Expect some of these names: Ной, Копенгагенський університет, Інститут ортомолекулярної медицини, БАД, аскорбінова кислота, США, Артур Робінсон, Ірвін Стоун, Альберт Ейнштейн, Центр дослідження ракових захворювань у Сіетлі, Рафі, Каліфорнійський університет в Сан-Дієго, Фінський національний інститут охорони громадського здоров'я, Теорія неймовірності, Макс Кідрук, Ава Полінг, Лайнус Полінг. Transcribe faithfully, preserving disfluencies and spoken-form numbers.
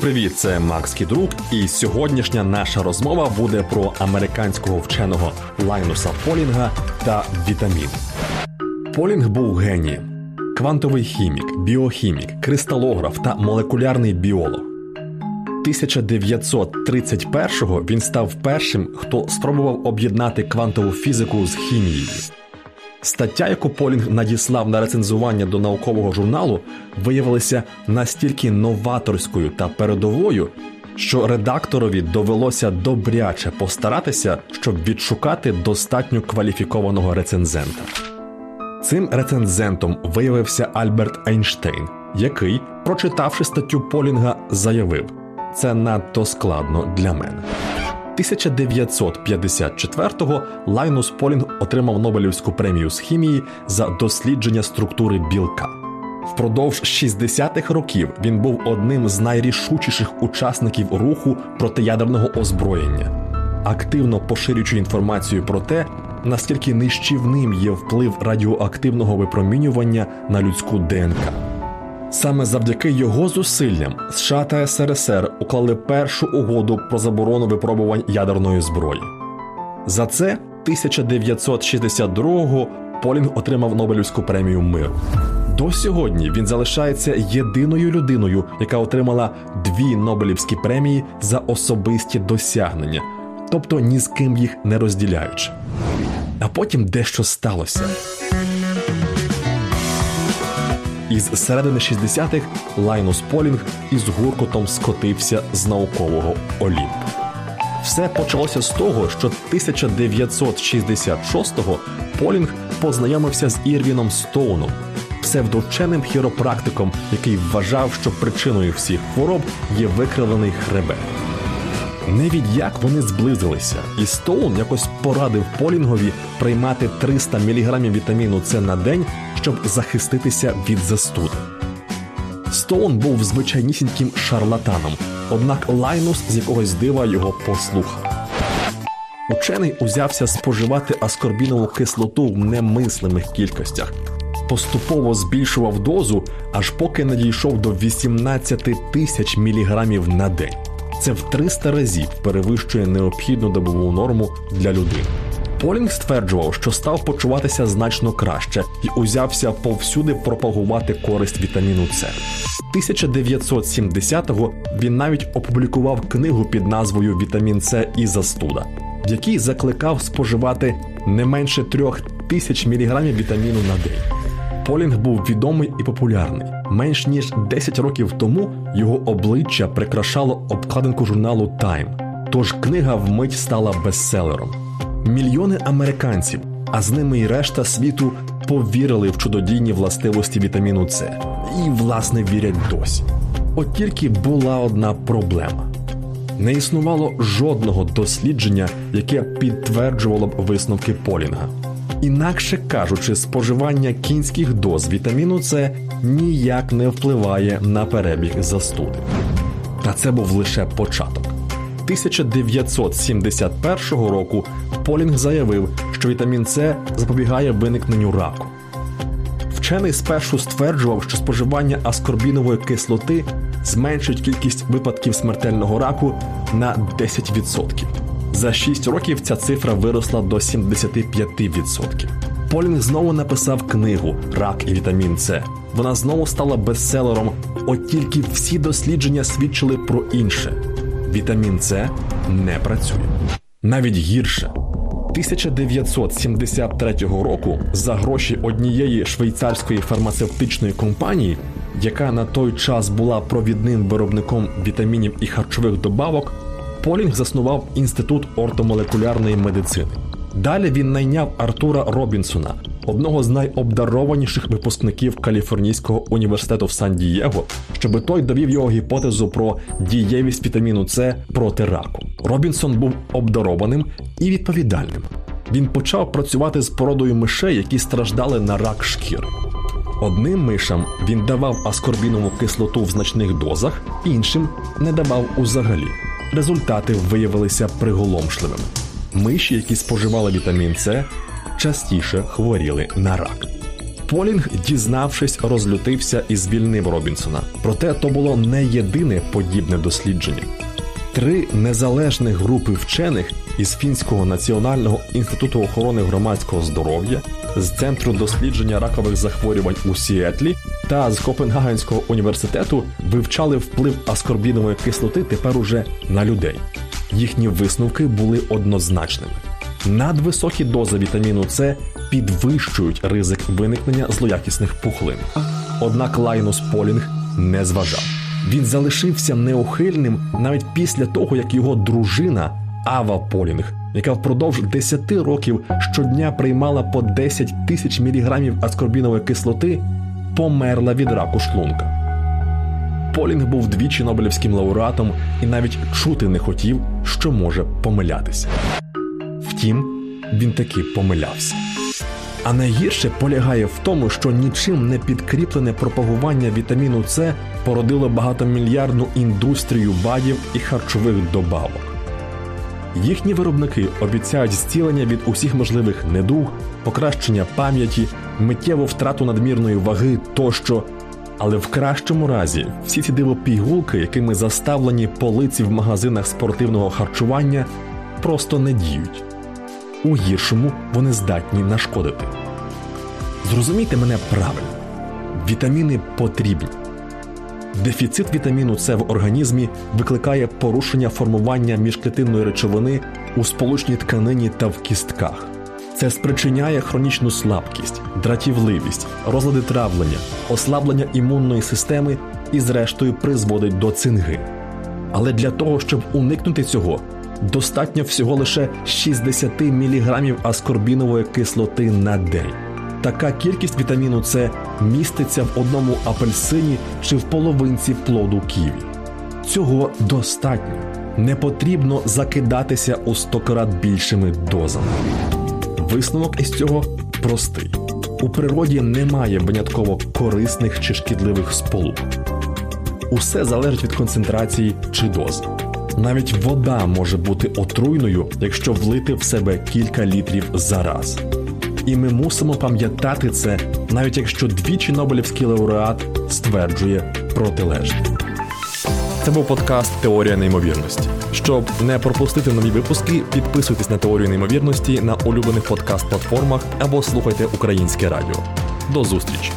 привіт, це Макс Кідрук, і сьогоднішня наша розмова буде про американського вченого Лайнуса Полінга та вітамін. Полінг був геній, квантовий хімік, біохімік, кристалограф та молекулярний біолог. тисяча дев'ятсот тридцять першого він став першим, хто спробував об'єднати квантову фізику з хімією. Стаття, яку Полінг надіслав на рецензування до наукового журналу, виявилася настільки новаторською та передовою, що редакторові довелося добряче постаратися, щоб відшукати достатньо кваліфікованого рецензента. Цим рецензентом виявився Альберт Ейнштейн, який, прочитавши статтю Полінга, заявив: «Це надто складно для мене». тисяча дев'ятсот п'ятдесят четвертого Лайнус Полінг отримав Нобелівську премію з хімії за дослідження структури білка. Впродовж шістдесятих років він був одним з найрішучіших учасників руху протиядерного озброєння, активно поширюючи інформацію про те, наскільки нищівним є вплив радіоактивного випромінювання на людську ДНК. Саме завдяки його зусиллям США та ес ер ес ер уклали першу угоду про заборону випробувань ядерної зброї. За це тисяча дев'ятсот шістдесят другого Полінг отримав Нобелівську премію миру. До сьогодні він залишається єдиною людиною, яка отримала дві Нобелівські премії за особисті досягнення, тобто ні з ким їх не розділяючи. А потім дещо сталося. Із середини шістдесятих Лайнус Полінг із гуркотом скотився з наукового Олімпу. Все почалося з того, що тисяча дев'ятсот шістдесят шостого Полінг познайомився з Ірвіном Стоуном, псевдовченим хіропрактиком, який вважав, що причиною всіх хвороб є викривлений хребет. Невідяк вони зблизилися, і Стоун якось порадив Полінгові приймати триста міліграмів вітаміну С на день, щоб захиститися від застуди. Стоун був звичайнісіньким шарлатаном, однак Лайнус з якогось дива його послухав. Учений узявся споживати аскорбінову кислоту в немислимих кількостях, поступово збільшував дозу, аж поки не дійшов до вісімнадцять тисяч міліграмів на день. Це в триста разів перевищує необхідну добову норму для людини. Полінг стверджував, що став почуватися значно краще і узявся повсюди пропагувати користь вітаміну С. тисяча дев'ятсот сімдесятого він навіть опублікував книгу під назвою «Вітамін С і застуда», в якій закликав споживати не менше три тисячі міліграмів вітаміну на день. Полінг був відомий і популярний. Менш ніж десять років тому його обличчя прикрашало обкладинку журналу «Тайм», тож книга вмить стала бестселером. Мільйони американців, а з ними й решта світу, повірили в чудодійні властивості вітаміну С. І, власне, вірять досі. От тільки була одна проблема. Не існувало жодного дослідження, яке підтверджувало б висновки Полінга. Інакше кажучи, споживання кінських доз вітаміну С ніяк не впливає на перебіг застуди. Та це був лише початок. тисяча дев'ятсот сімдесят першого року Полінг заявив, що вітамін С запобігає виникненню раку. Вчений спершу стверджував, що споживання аскорбінової кислоти зменшить кількість випадків смертельного раку на десять відсотків. За шість років ця цифра виросла до сімдесят п'ять відсотків. Полінг знову написав книгу «Рак і вітамін С». Вона знову стала бестселером, от тільки всі дослідження свідчили про інше. Вітамін С не працює. Навіть гірше. тисяча дев'ятсот сімдесят третього року за гроші однієї швейцарської фармацевтичної компанії, яка на той час була провідним виробником вітамінів і харчових добавок, Полінг заснував Інститут ортомолекулярної медицини. Далі він найняв Артура Робінсона, одного з найобдарованіших випускників Каліфорнійського університету в Сан-Дієго, щоби той довів його гіпотезу про дієвість вітаміну С проти раку. Робінсон був обдарованим і відповідальним. Він почав працювати з породою мишей, які страждали на рак шкіри. Одним мишам він давав аскорбінову кислоту в значних дозах, іншим не давав узагалі. Результати виявилися приголомшливими. Миші, які споживали вітамін С, частіше хворіли на рак. Полінг, дізнавшись, розлютився і звільнив Робінсона. Проте то було не єдине подібне дослідження. Три незалежних групи вчених із Фінського національного інституту охорони громадського здоров'я, з Центру дослідження ракових захворювань у Сіетлі та з Копенгагенського університету вивчали вплив аскорбінової кислоти тепер уже на людей. Їхні висновки були однозначними. Надвисокі дози вітаміну С підвищують ризик виникнення злоякісних пухлин. Однак Лайнус Полінг не зважав. Він залишився неухильним навіть після того, як його дружина Ава Полінг, яка впродовж десяти років щодня приймала по десять тисяч міліграмів аскорбінової кислоти, померла від раку шлунка. Полінг був двічі Нобелівським лауреатом і навіть чути не хотів, що може помилятися. Втім, він таки помилявся. А найгірше полягає в тому, що нічим не підкріплене пропагування вітаміну С породило багатомільярдну індустрію БАДів і харчових добавок. Їхні виробники обіцяють зцілення від усіх можливих недуг, покращення пам'яті, миттєву втрату надмірної ваги тощо. Але в кращому разі всі ці дивопігулки, якими заставлені полиці в магазинах спортивного харчування, просто не діють. У гіршому вони здатні нашкодити. Зрозумійте мене правильно. Вітаміни потрібні. Дефіцит вітаміну С в організмі викликає порушення формування міжклітинної речовини у сполучній тканині та в кістках. Це спричиняє хронічну слабкість, дратівливість, розлади травлення, ослаблення імунної системи і, зрештою, призводить до цинги. Але для того, щоб уникнути цього, достатньо всього лише шістдесят міліграмів аскорбінової кислоти на день. Така кількість вітаміну С міститься в одному апельсині чи в половинці плоду ківі. Цього достатньо. Не потрібно закидатися у сто крат більшими дозами. Висновок із цього простий. У природі немає винятково корисних чи шкідливих сполук. Усе залежить від концентрації чи дози. Навіть вода може бути отруйною, якщо влити в себе кілька літрів за раз. І ми мусимо пам'ятати це, навіть якщо двічі Нобелівський лауреат стверджує протилежне. Це був подкаст «Теорія неймовірності». Щоб не пропустити нові випуски, підписуйтесь на «Теорію неймовірності» на улюблених подкаст-платформах або слухайте Українське радіо. До зустрічі!